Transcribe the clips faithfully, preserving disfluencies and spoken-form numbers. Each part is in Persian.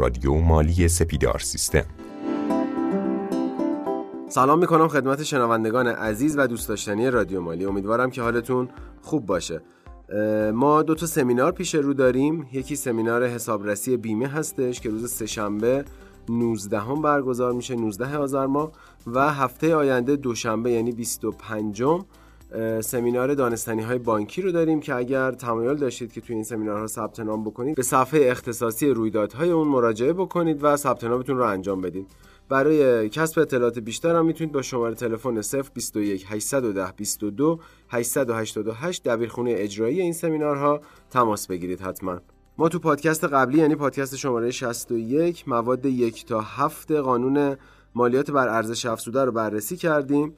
رادیو مالی سپیدار سیستم. سلام میکنم خدمت شنوندگان عزیز و دوست داشتنی رادیو مالی. امیدوارم که حالتون خوب باشه. ما دو تا سمینار پیش رو داریم. یکی سمینار حسابرسی بیمه هستش که روز سه‌شنبه نوزدهم برگزار میشه، نوزدهم آذر ماه، و هفته آینده دوشنبه یعنی بیست و پنجم سمینار دانستنی های بانکی رو داریم که اگر تمایل داشتید که توی این سمینارها ثبت نام بکنید، به صفحه اختصاصی رویدادهای اون مراجعه بکنید و ثبت نامتون رو انجام بدید. برای کسب اطلاعات بیشتر هم میتونید با شماره تلفن صفر بیست و یک هشتصد و ده بیست و دو هشتصد و هشتاد و هشت دبیرخونه اجرایی این سمینارها تماس بگیرید حتما. ما تو پادکست قبلی یعنی پادکست شماره شصت و یک مواد یک تا هفت قانون مالیات بر ارزش افزوده رو بررسی کردیم.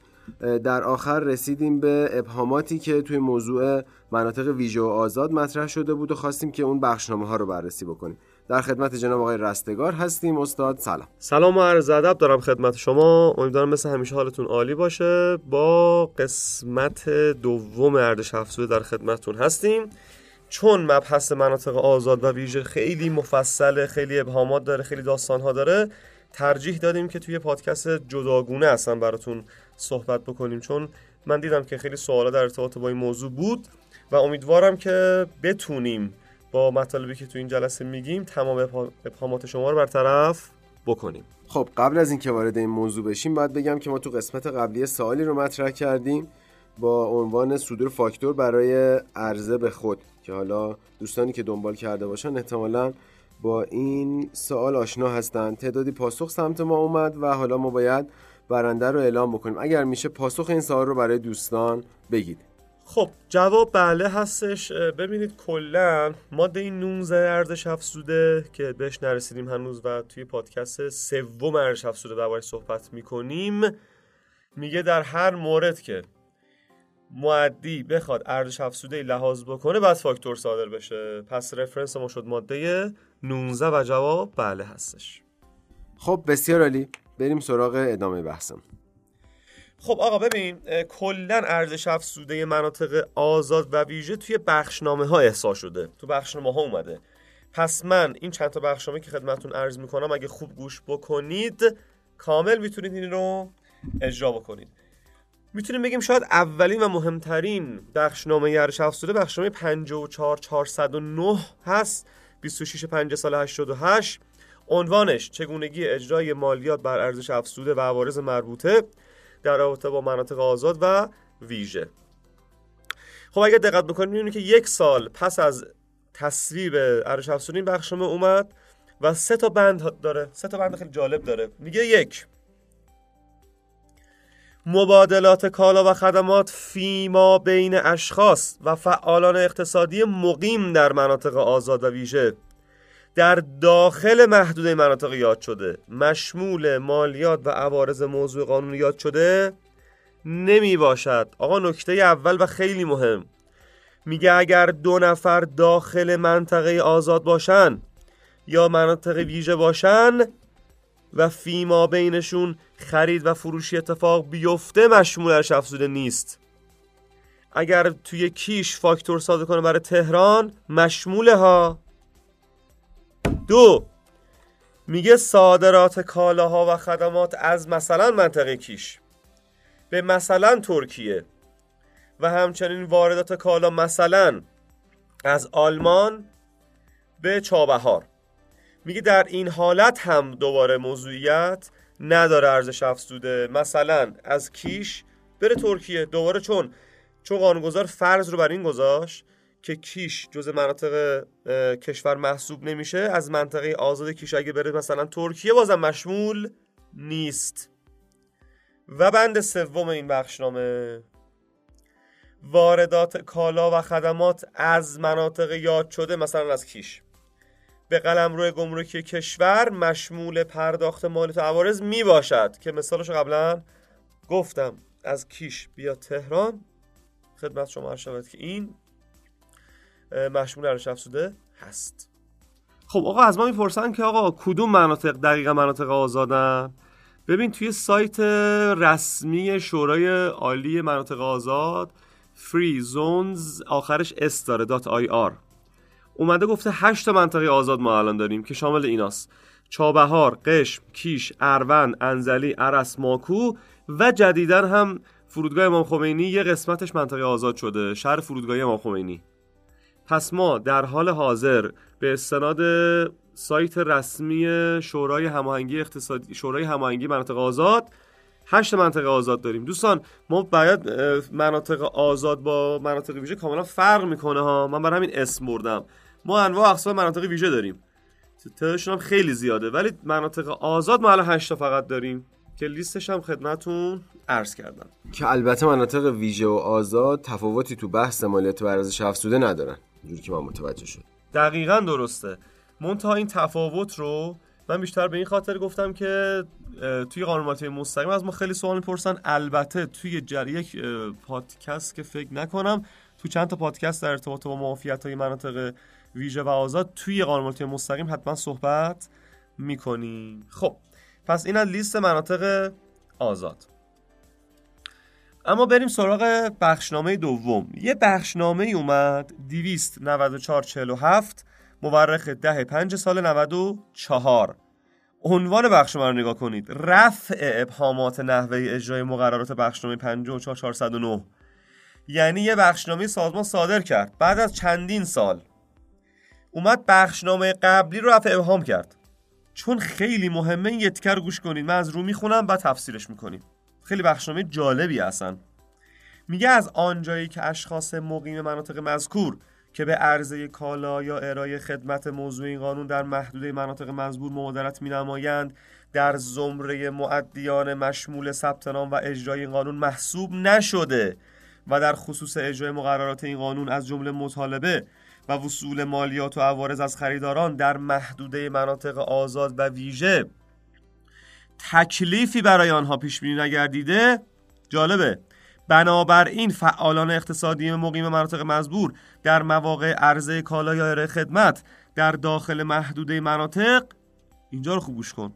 در آخر رسیدیم به ابهاماتی که توی موضوع مناطق ویژه و آزاد مطرح شده بود و خواستیم که اون بخشنامه ها رو بررسی بکنیم. در خدمت جناب آقای رستگار هستیم. استاد سلام. سلام و عرض ادب دارم خدمت شما. امیدوارم مثل همیشه حالتون عالی باشه. با قسمت دوم ارزش افزوده در خدمتتون هستیم. چون مبحث مناطق آزاد و ویژه خیلی مفصله، خیلی ابهامات داره، خیلی داستان‌ها داره، ترجیح دادیم که توی پادکست جداگونه اصلا براتون صحبت بکنیم، چون من دیدم که خیلی سوالا در ارتباط با این موضوع بود و امیدوارم که بتونیم با مطالبی که تو این جلسه میگیم تمام ابهامات شما رو برطرف بکنیم. خب قبل از اینکه وارد این موضوع بشیم باید بگم که ما تو قسمت قبلی سوالی رو مطرح کردیم با عنوان صدور فاکتور برای عرضه به خود، که حالا دوستانی که دنبال کرده باشن احتمالاً با این سوال آشنا هستن. تعدادی پاسخ سمت ما اومد و حالا ما باید برنده رو اعلام بکنیم. اگر میشه پاسخ این سوال رو برای دوستان بگید. خب جواب بله هستش. ببینید کلا ماده نوزده ارزش افزوده که بهش نرسیدیم هنوز و توی پادکست سوم ارزش افزوده دربارش صحبت میکنیم، میگه در هر مورد که مؤدی بخواد ارزش افزوده لحاظ بکنه بعد فاکتور صادر بشه. پس رفرنس ما شد ماده نوزده و جواب بله هستش. خب بسیار عالی، بریم سراغ ادامه بحثم. خب آقا ببین، کلا ارزش افزوده مناطق آزاد و ویژه توی بخشنامه ها احصا شده، تو بخشنامه ها اومده. پس من این چند تا بخشنامه که خدمتتون عرض میکنم اگه خوب گوش بکنید کامل میتونید این رو اجرا بکنید. میتونیم بگیم شاید اولین و مهمترین بخشنامه ارزش افزوده بخشنامه پنجاه و چهار هزار و چهارصد و نه هست، بیست و شش ماه سال هشتاد و هشت. عنوانش چگونگی اجرای مالیات بر ارزش افزوده و عوارض مربوطه در رابطه با مناطق آزاد و ویژه. خب اگر دقت بکنید می‌بینید که یک سال پس از تصویب ارزش افزوده این بخشنامه اومد و سه تا بند داره. سه تا بند خیلی جالب داره. میگه یک، مبادلات کالا و خدمات فیما بین اشخاص و فعالان اقتصادی مقیم در مناطق آزاد و ویژه در داخل محدوده مناطق یاد شده مشمول مالیات و عوارض موضوع قانون یاد شده نمی باشد. آقا نکته اول و خیلی مهم میگه اگر دو نفر داخل منطقه آزاد باشن یا مناطق ویژه باشن و فیما بینشون خرید و فروشی اتفاق بیفته مشمول ارزش افزوده نیست. اگر توی کیش فاکتور صادر کنه برای تهران مشموله ها. دو، میگه صادرات کالاها و خدمات از مثلا منطقه کیش به مثلا ترکیه و همچنین واردات کالا مثلا از آلمان به چابهار، میگه در این حالت هم دوباره موضوعیت نداره ارزش افزوده. مثلا از کیش بره ترکیه دوباره، چون چون قانونگذار فرض رو بر این گذاشت که کیش جزء مناطق کشور محسوب نمیشه، از منطقه آزاد کیش اگه بره مثلا ترکیه بازم مشمول نیست. و بند سوم این بخشنامه، واردات کالا و خدمات از مناطق یاد شده مثلا از کیش به قلمرو گمرکی کشور مشمول پرداخت مالیات و عوارض می باشد که مثالش قبلا گفتم، از کیش بیا تهران خدمت شما عرض شود که این مشمول ارزش افزوده هست. خب آقا از ما میپرسن که آقا کدوم مناطق دقیقا مناطق آزادن؟ ببین توی سایت رسمی شورای عالی مناطق آزاد free zones آخرش اس داره دات آی آر اومده گفته هشت تا منطقه آزاد ما الان داریم که شامل ایناست: چابهار، قشم، کیش، اروند، انزلی، ارس، ماکو و جدیداً هم فرودگاه امام خمینی یه قسمتش منطقه آزاد شده، شهر فرودگاه امام خمینی. پس ما در حال حاضر به استناد سایت رسمی شورای هماهنگی اقتصادی، شورای هماهنگی مناطق آزاد، هشت منطقه آزاد داریم. دوستان ما باید مناطق آزاد با مناطق ویژه کاملا فرق میکنه ها، من برای همین اسم بردم. ما انواع اقسام مناطق ویژه داریم، تعدادشون هم خیلی زیاده، ولی مناطق آزاد ما الان هشت تا فقط داریم که لیستش هم خدمتتون عرض کردم، که البته مناطق ویژه و آزاد تفاوتی تو بحث مالیات و ارزش افزوده ندارن، جوری که من متوجه شد. دقیقاً درسته. منتها این تفاوت رو من بیشتر به این خاطر گفتم که توی قانون مالیات مستقیم از ما خیلی سوال می‌پرسن. البته توی یک پادکست که فکر نکنم، تو چند تا پادکست در ارتباط با معافیت‌های مناطق ویژه و آزاد توی قانون مالیات مستقیم حتما صحبت می‌کنیم. خب پس این از لیست مناطق آزاد. اما بریم سراغ بخشنامه دوم. یه بخشنامه ای اومد دویست نود و چهار چهل و هفت مورخ ده پنج سال نود و چهار. عنوان بخشنامه رو نگاه کنید: رفع ابهامات نحوه اجرای مقررات بخشنامه پنجاه و چهار چهارصد و نه. یعنی یه بخشنامه سازمان صادر کرد، بعد از چندین سال اومد بخشنامه قبلی رو رفع ابهام کرد. چون خیلی مهمه این یتکر گوش کنید، من از رو میخونم بعد تفسیرش میکنیم، خیلی بخشنامه جالبی هستن. میگه از آنجایی که اشخاص مقیم مناطق مذکور که به عرضه کالا یا ارائه خدمت موضوع این قانون در محدوده مناطق مذکور مبادرت مینمایند در زمره مؤدیان مشمول ثبت نام و اجرای این قانون محسوب نشده و در خصوص اجرای مقررات این قانون از جمله مطالبه و وصول مالیات و عوارض از خریداران در محدوده مناطق آزاد و ویژه تکلیفی برای آنها پیش بینی نگردیده. جالبه. بنابراین فعالان اقتصادی مقیم مناطق مذکور در مواقع عرضه کالا یا ارائه خدمت در داخل محدوده مناطق، اینجا رو خوب گوش کن،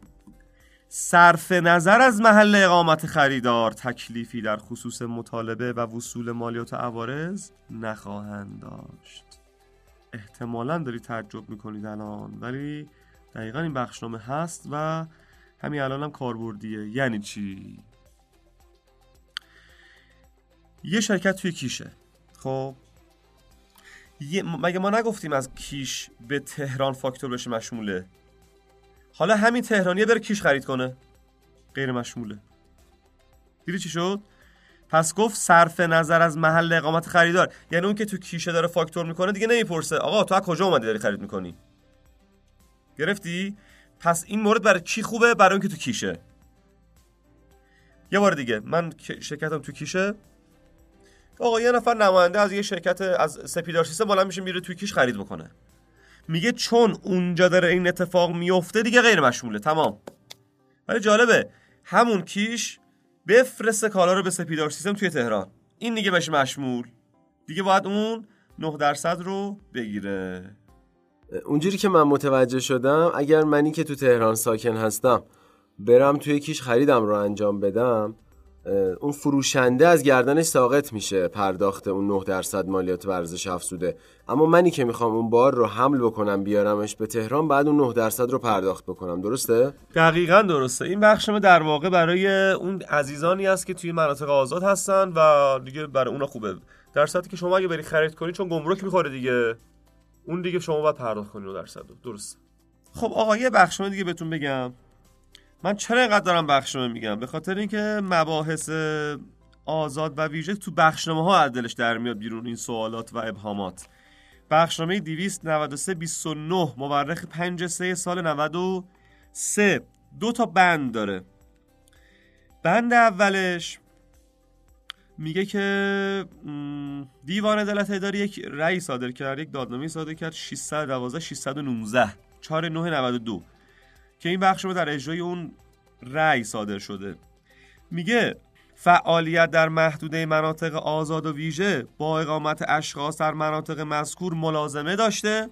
صرف نظر از محل اقامت خریدار تکلیفی در خصوص مطالبه و وصول مالیات و عوارض نخواهند داشت. احتمالاً داری تعجب میکنید الان، ولی دقیقاً این بخشنامه هست و همین الان هم کاربردیه. یعنی چی؟ یه شرکت توی کیشه. خب یه... مگه ما نگفتیم از کیش به تهران فاکتور بشه مشموله؟ حالا همین تهرانیه بره کیش خرید کنه، غیر مشموله. دیدی چی شد؟ پس گفت صرف نظر از محل اقامت خریدار، یعنی اون که تو کیشه داره فاکتور میکنه دیگه نمیپرسه آقا تو از کجا اومدی داری خرید میکنی. گرفتی؟ پس این مورد برای کی خوبه؟ برای اون که تو کیشه. یه بار دیگه، من شرکتم تو کیشه، آقا یه نفر نماینده از یه شرکت از سپیدار سیستم بالا میشه میره تو کیش خرید بکنه، میگه چون اونجا داره این اتفاق میفته دیگه غیر مشموله، تمام. ولی جالبه همون کیش بفرسته کالا رو به سپیدار سیستم توی تهران، این دیگه بشه مشمول، دیگه باید اون نه درصد رو بگیره. اونجوری که من متوجه شدم اگر منی که تو تهران ساکن هستم برم توی کیش خریدم رو انجام بدم، اون فروشنده از گردنش ساقط میشه پرداخت اون نه درصد مالیات و ارزش افزوده، اما منی که میخوام اون بار رو حمل بکنم بیارمش به تهران بعد اون نه درصد رو پرداخت بکنم. درسته؟ دقیقاً درسته. این بخشنامه در واقع برای اون عزیزانی است که توی مناطق آزاد هستن و دیگه برای اونا خوبه، در صورتی که شما اگه بری خرید کنی چون گمرک میخوره دیگه، اون دیگه شما باید پرداخت کنی نه درصد. درسته. خب آقا یه بخشنامه دیگه بهتون بگم. من چرا اینقدر دارم بخشنامه میگم؟ به خاطر اینکه مباحث آزاد و ویژه تو بخشنامه ها از دلش در میاد بیرون این سوالات و ابهامات. بخشنامه دویست نود و سه بیست و نه مورخ پنج سه سال نود و سه دو تا بند داره. بند اولش میگه که دیوان عدالت اداری یک رأی صادر کرد، یک دادنامه صادر کرد ششصد و دوازده ششصد و نوزده چهار نه نود و دو که این بخش رو در اجرای اون رأی صادر شده. میگه فعالیت در محدوده مناطق آزاد و ویژه با اقامت اشخاص در مناطق مذکور ملازمه داشته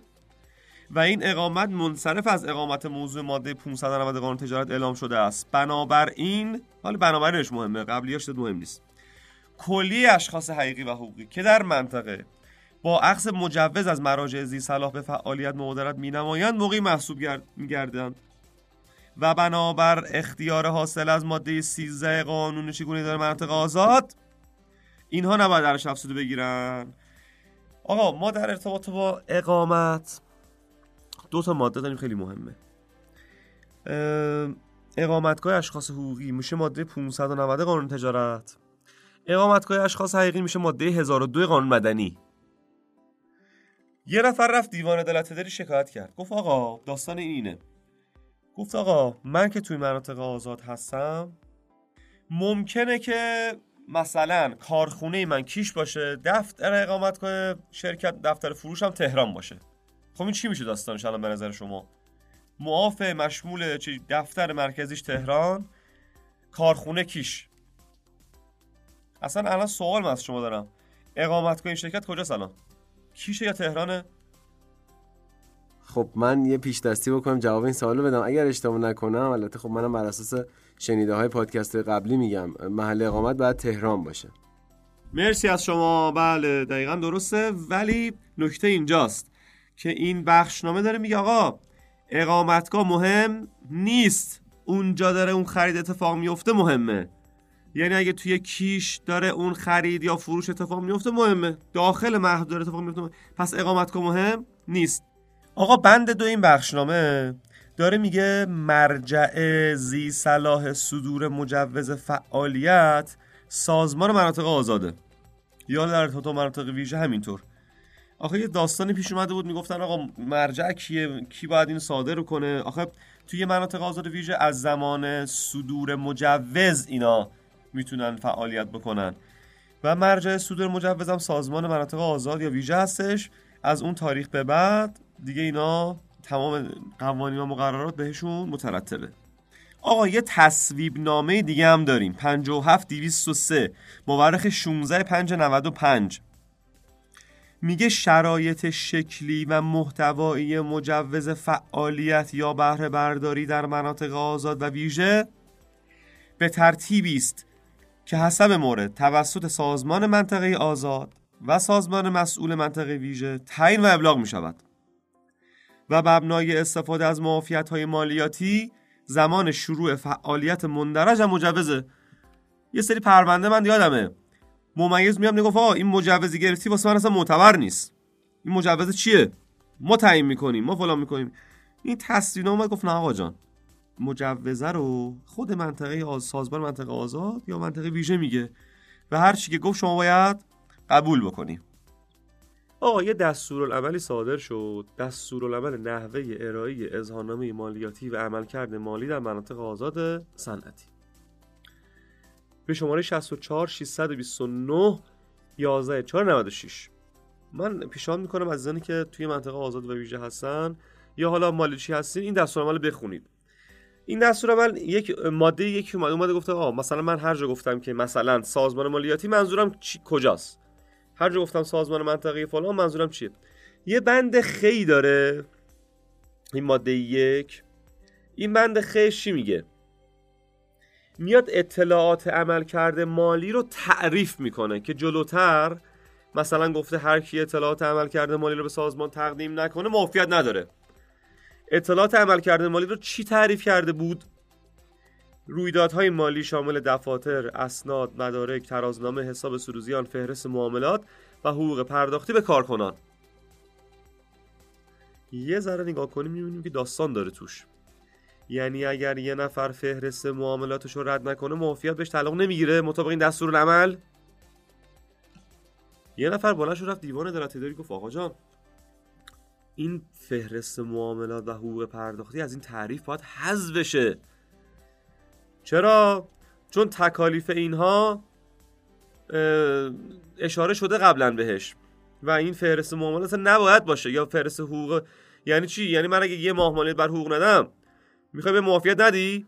و این اقامت منصرف از اقامت موضوع ماده پانصد و نود قانون تجارت اعلام شده است. بنابراین، حالا بنابراینش مهمه، قبلیاش مهم نیست، کلیه اشخاص حقیقی و حقوقی که در منطقه با اخذ مجوز از مراجع ذی‌صلاح به فعالیت مبادرت می‌نمایند موقعی محسوب می‌گردند و بنابر اختیار حاصل از ماده سیزده قانون شگون اداره مناطق آزاد اینها نباید ارزش افزوده بگیرن. آقا ما در ارتباط با اقامت دو تا ماده داریم خیلی مهمه. اقامتگاه اشخاص حقوقی میشه ماده پانصد و نود قانون تجارت، اقامتگاه اشخاص حقیقی میشه ماده هزار و دو قانون مدنی. یه نفر رفت دیوان عدالت اداری شکایت کرد، گفت آقا داستان اینه، گفت آقا من که توی مناطق آزاد هستم ممکنه که مثلا کارخونه من کیش باشه، دفتر اقامتگاه شرکت دفتر فروشم تهران باشه. خب این چی میشه داستانش الان به نظر شما؟ معاف مشمول چی؟ دفتر مرکزیش تهران، کارخونه کیش. اصلا الان سوال من از شما دارم، اقامتگاه این شرکت کجاست الان؟ کیشه یا تهرانه؟ خب من یه پیش دستی بکنم جواب این سوالو بدم اگر اشتباه نکنم، البته خب منم بر اساس شنیده های پادکست قبلی میگم محل اقامت باید تهران باشه. مرسی از شما. بله دقیقاً درسته، ولی نکته اینجاست که این بخشنامه داره میگه آقا اقامتگاه مهم نیست، اونجا داره اون خرید اتفاق میفته مهمه. یعنی اگه توی کیش داره اون خرید یا فروش اتفاق میفته مهمه، داخل محل داره اتفاق میفته مهمه. پس اقامتگاه مهم نیست. آقا بند دو این بخشنامه داره میگه مرجع ذی صلاح صدور مجوز فعالیت سازمان مناطق آزاده یا در ارتباط مناطق ویژه همینطور. آخه یه داستانی پیش اومده بود میگفتن آقا مرجع کیه، کی باید این صادر کنه؟ آخه توی مناطق آزاد ویژه از زمان صدور مجوز اینا میتونن فعالیت بکنن و مرجع صدور مجوز هم سازمان مناطق آزاد یا ویژه هستش. از اون تاریخ به بعد دیگه اینا تمام قوانین و مقررات بهشون مترتبه. آقا یه تصویب نامه دیگه هم داریم پنجاه و هفت دویست و سه مورخ شانزده پنج نود و پنج، میگه شرایط شکلی و محتوایی مجوز فعالیت یا بهره برداری در مناطق آزاد و ویژه به ترتیبی است که حسب مورد توسط سازمان منطقه آزاد و سازمان مسئول منطقه ویژه تعیین و ابلاغ می شود و بر مبنای استفاده از معافیت‌های مالیاتی زمان شروع فعالیت مندرج از مجوز. یه سری پرونده من یادمه ممیز میام نگفت آقا این مجوزی گرفتی واسه من اصلا معتبر نیست، این مجوز چیه؟ ما تعیین میکنیم، ما فلان میکنیم. این تصدیق اومد گفت نه آقا جان، مجوزه رو خود منطقه آز... سازمان منطقه آزاد یا منطقه ویژه میگه و هر چی که گفت شما باید قبول بکنیم. آقا یه دستورالعملی صادر شد، دستورالعمل نحوه ارائه اظهارنامه مالیاتی و عملکرد مالی در مناطق آزاد صنعتی به شماره شصت و چهار ششصد و بیست و نه یازده چهارصد و نود و شش. من پیشنهاد میکنم عزیزانی که توی منطقه آزاد و ویژه هستن یا حالا مالیچی هستین این دستورالعمل بخونید. این دستورالعمل یک ماده یکی اومده اومده گفته آ مثلا من هر جا گفتم که مثلا سازمان مالیاتی منظورم چی... کجاست؟ هر جا گفتم سازمان منطقه فلان منظورم چیه؟ یه بند خی داره این ماده یک. این بند خی چی میگه؟ میاد اطلاعات عملکرد مالی رو تعریف میکنه که جلوتر مثلا گفته هر کی اطلاعات عملکرد مالی رو به سازمان تقدیم نکنه معافیت نداره. اطلاعات عملکرد مالی رو چی تعریف کرده بود؟ رویدادهای مالی شامل دفاتر، اسناد، مدارک، ترازنامه، حساب سروزیان، فهرست معاملات و حقوق پرداختی به کارکنان. یه ذره نگاه کنیم می‌بینیم که داستان داره توش. یعنی اگر یه نفر فهرست معاملاتش رو رد نکنه معافیت بهش تعلق نمیگیره مطابق این دستورالعمل. یه نفر بالاش رفت دیوان عدالت اداری گفت آقا جان این فهرست معاملات و حقوق پرداختی از این تعریف باید حذف بشه. چرا؟ چون تکالیف اینها اشاره شده قبلا بهش و این فهرست معاملات نباید باشه یا فهرست حقوق. یعنی چی؟ یعنی من اگه یه ماه مالیات بر حقوق ندم میخوای به معافیت ندی؟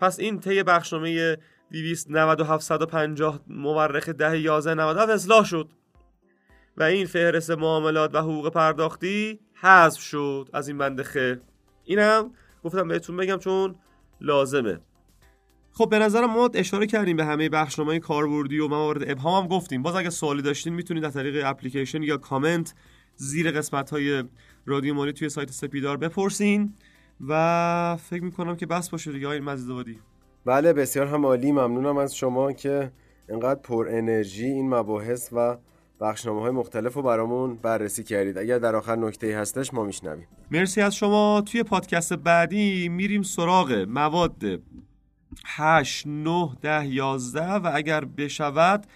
پس این طی بخشنامه دویست و نود و هفت پنجاه مورخ ده یازده نود و هفت اصلاح شد و این فهرست معاملات و حقوق پرداختی حذف شد از این بند خ. اینم گفتم بهتون بگم چون لازمه. خب به نظرم ما اشاره کردیم به همه بخشنامه کاربردی و موارد ابهام هم گفتیم. باز اگه سوالی داشتین میتونید از طریق اپلیکیشن یا کامنت زیر قسمت‌های رادیو مالی توی سایت سپیدار بپرسین و فکر می‌کنم که بس باشه دیگه. آقای مجیدآبادی بله، بسیار هم عالی، ممنونم از شما که انقدر پر انرژی این مباحث و بخشنامه‌های مختلف رو برامون بررسی کردید. اگر در آخر نکته‌ای هستش ما میشنویم. مرسی از شما. توی پادکست بعدی میریم سراغ مواد هشت، نه، ده، یازده و اگر بشود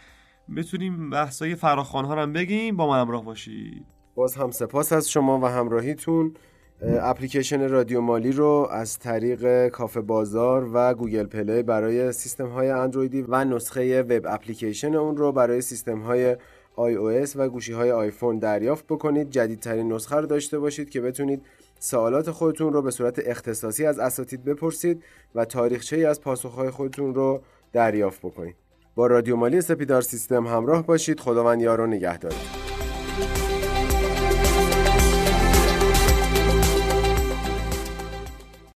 میتونیم بحثای فراخوان‌ها رو هم بگیم. با من همراه باشید. باز هم سپاس از شما و همراهیتون. اپلیکیشن رادیو مالی رو از طریق کافه بازار و گوگل پلی برای سیستم‌های اندرویدی و نسخه وب اپلیکیشن اون رو برای سیستم‌های iOS و گوشی‌های آیفون دریافت بکنید. جدیدترین نسخه رو داشته باشید که بتونید سوالات خودتون رو به صورت اختصاصی از اساتید بپرسید و تاریخچه‌ای از پاسخ‌های خودتون رو دریافت بکنید. با رادیو مالی سپیدار سیستم همراه باشید. خداوند یار و نگهدارتون.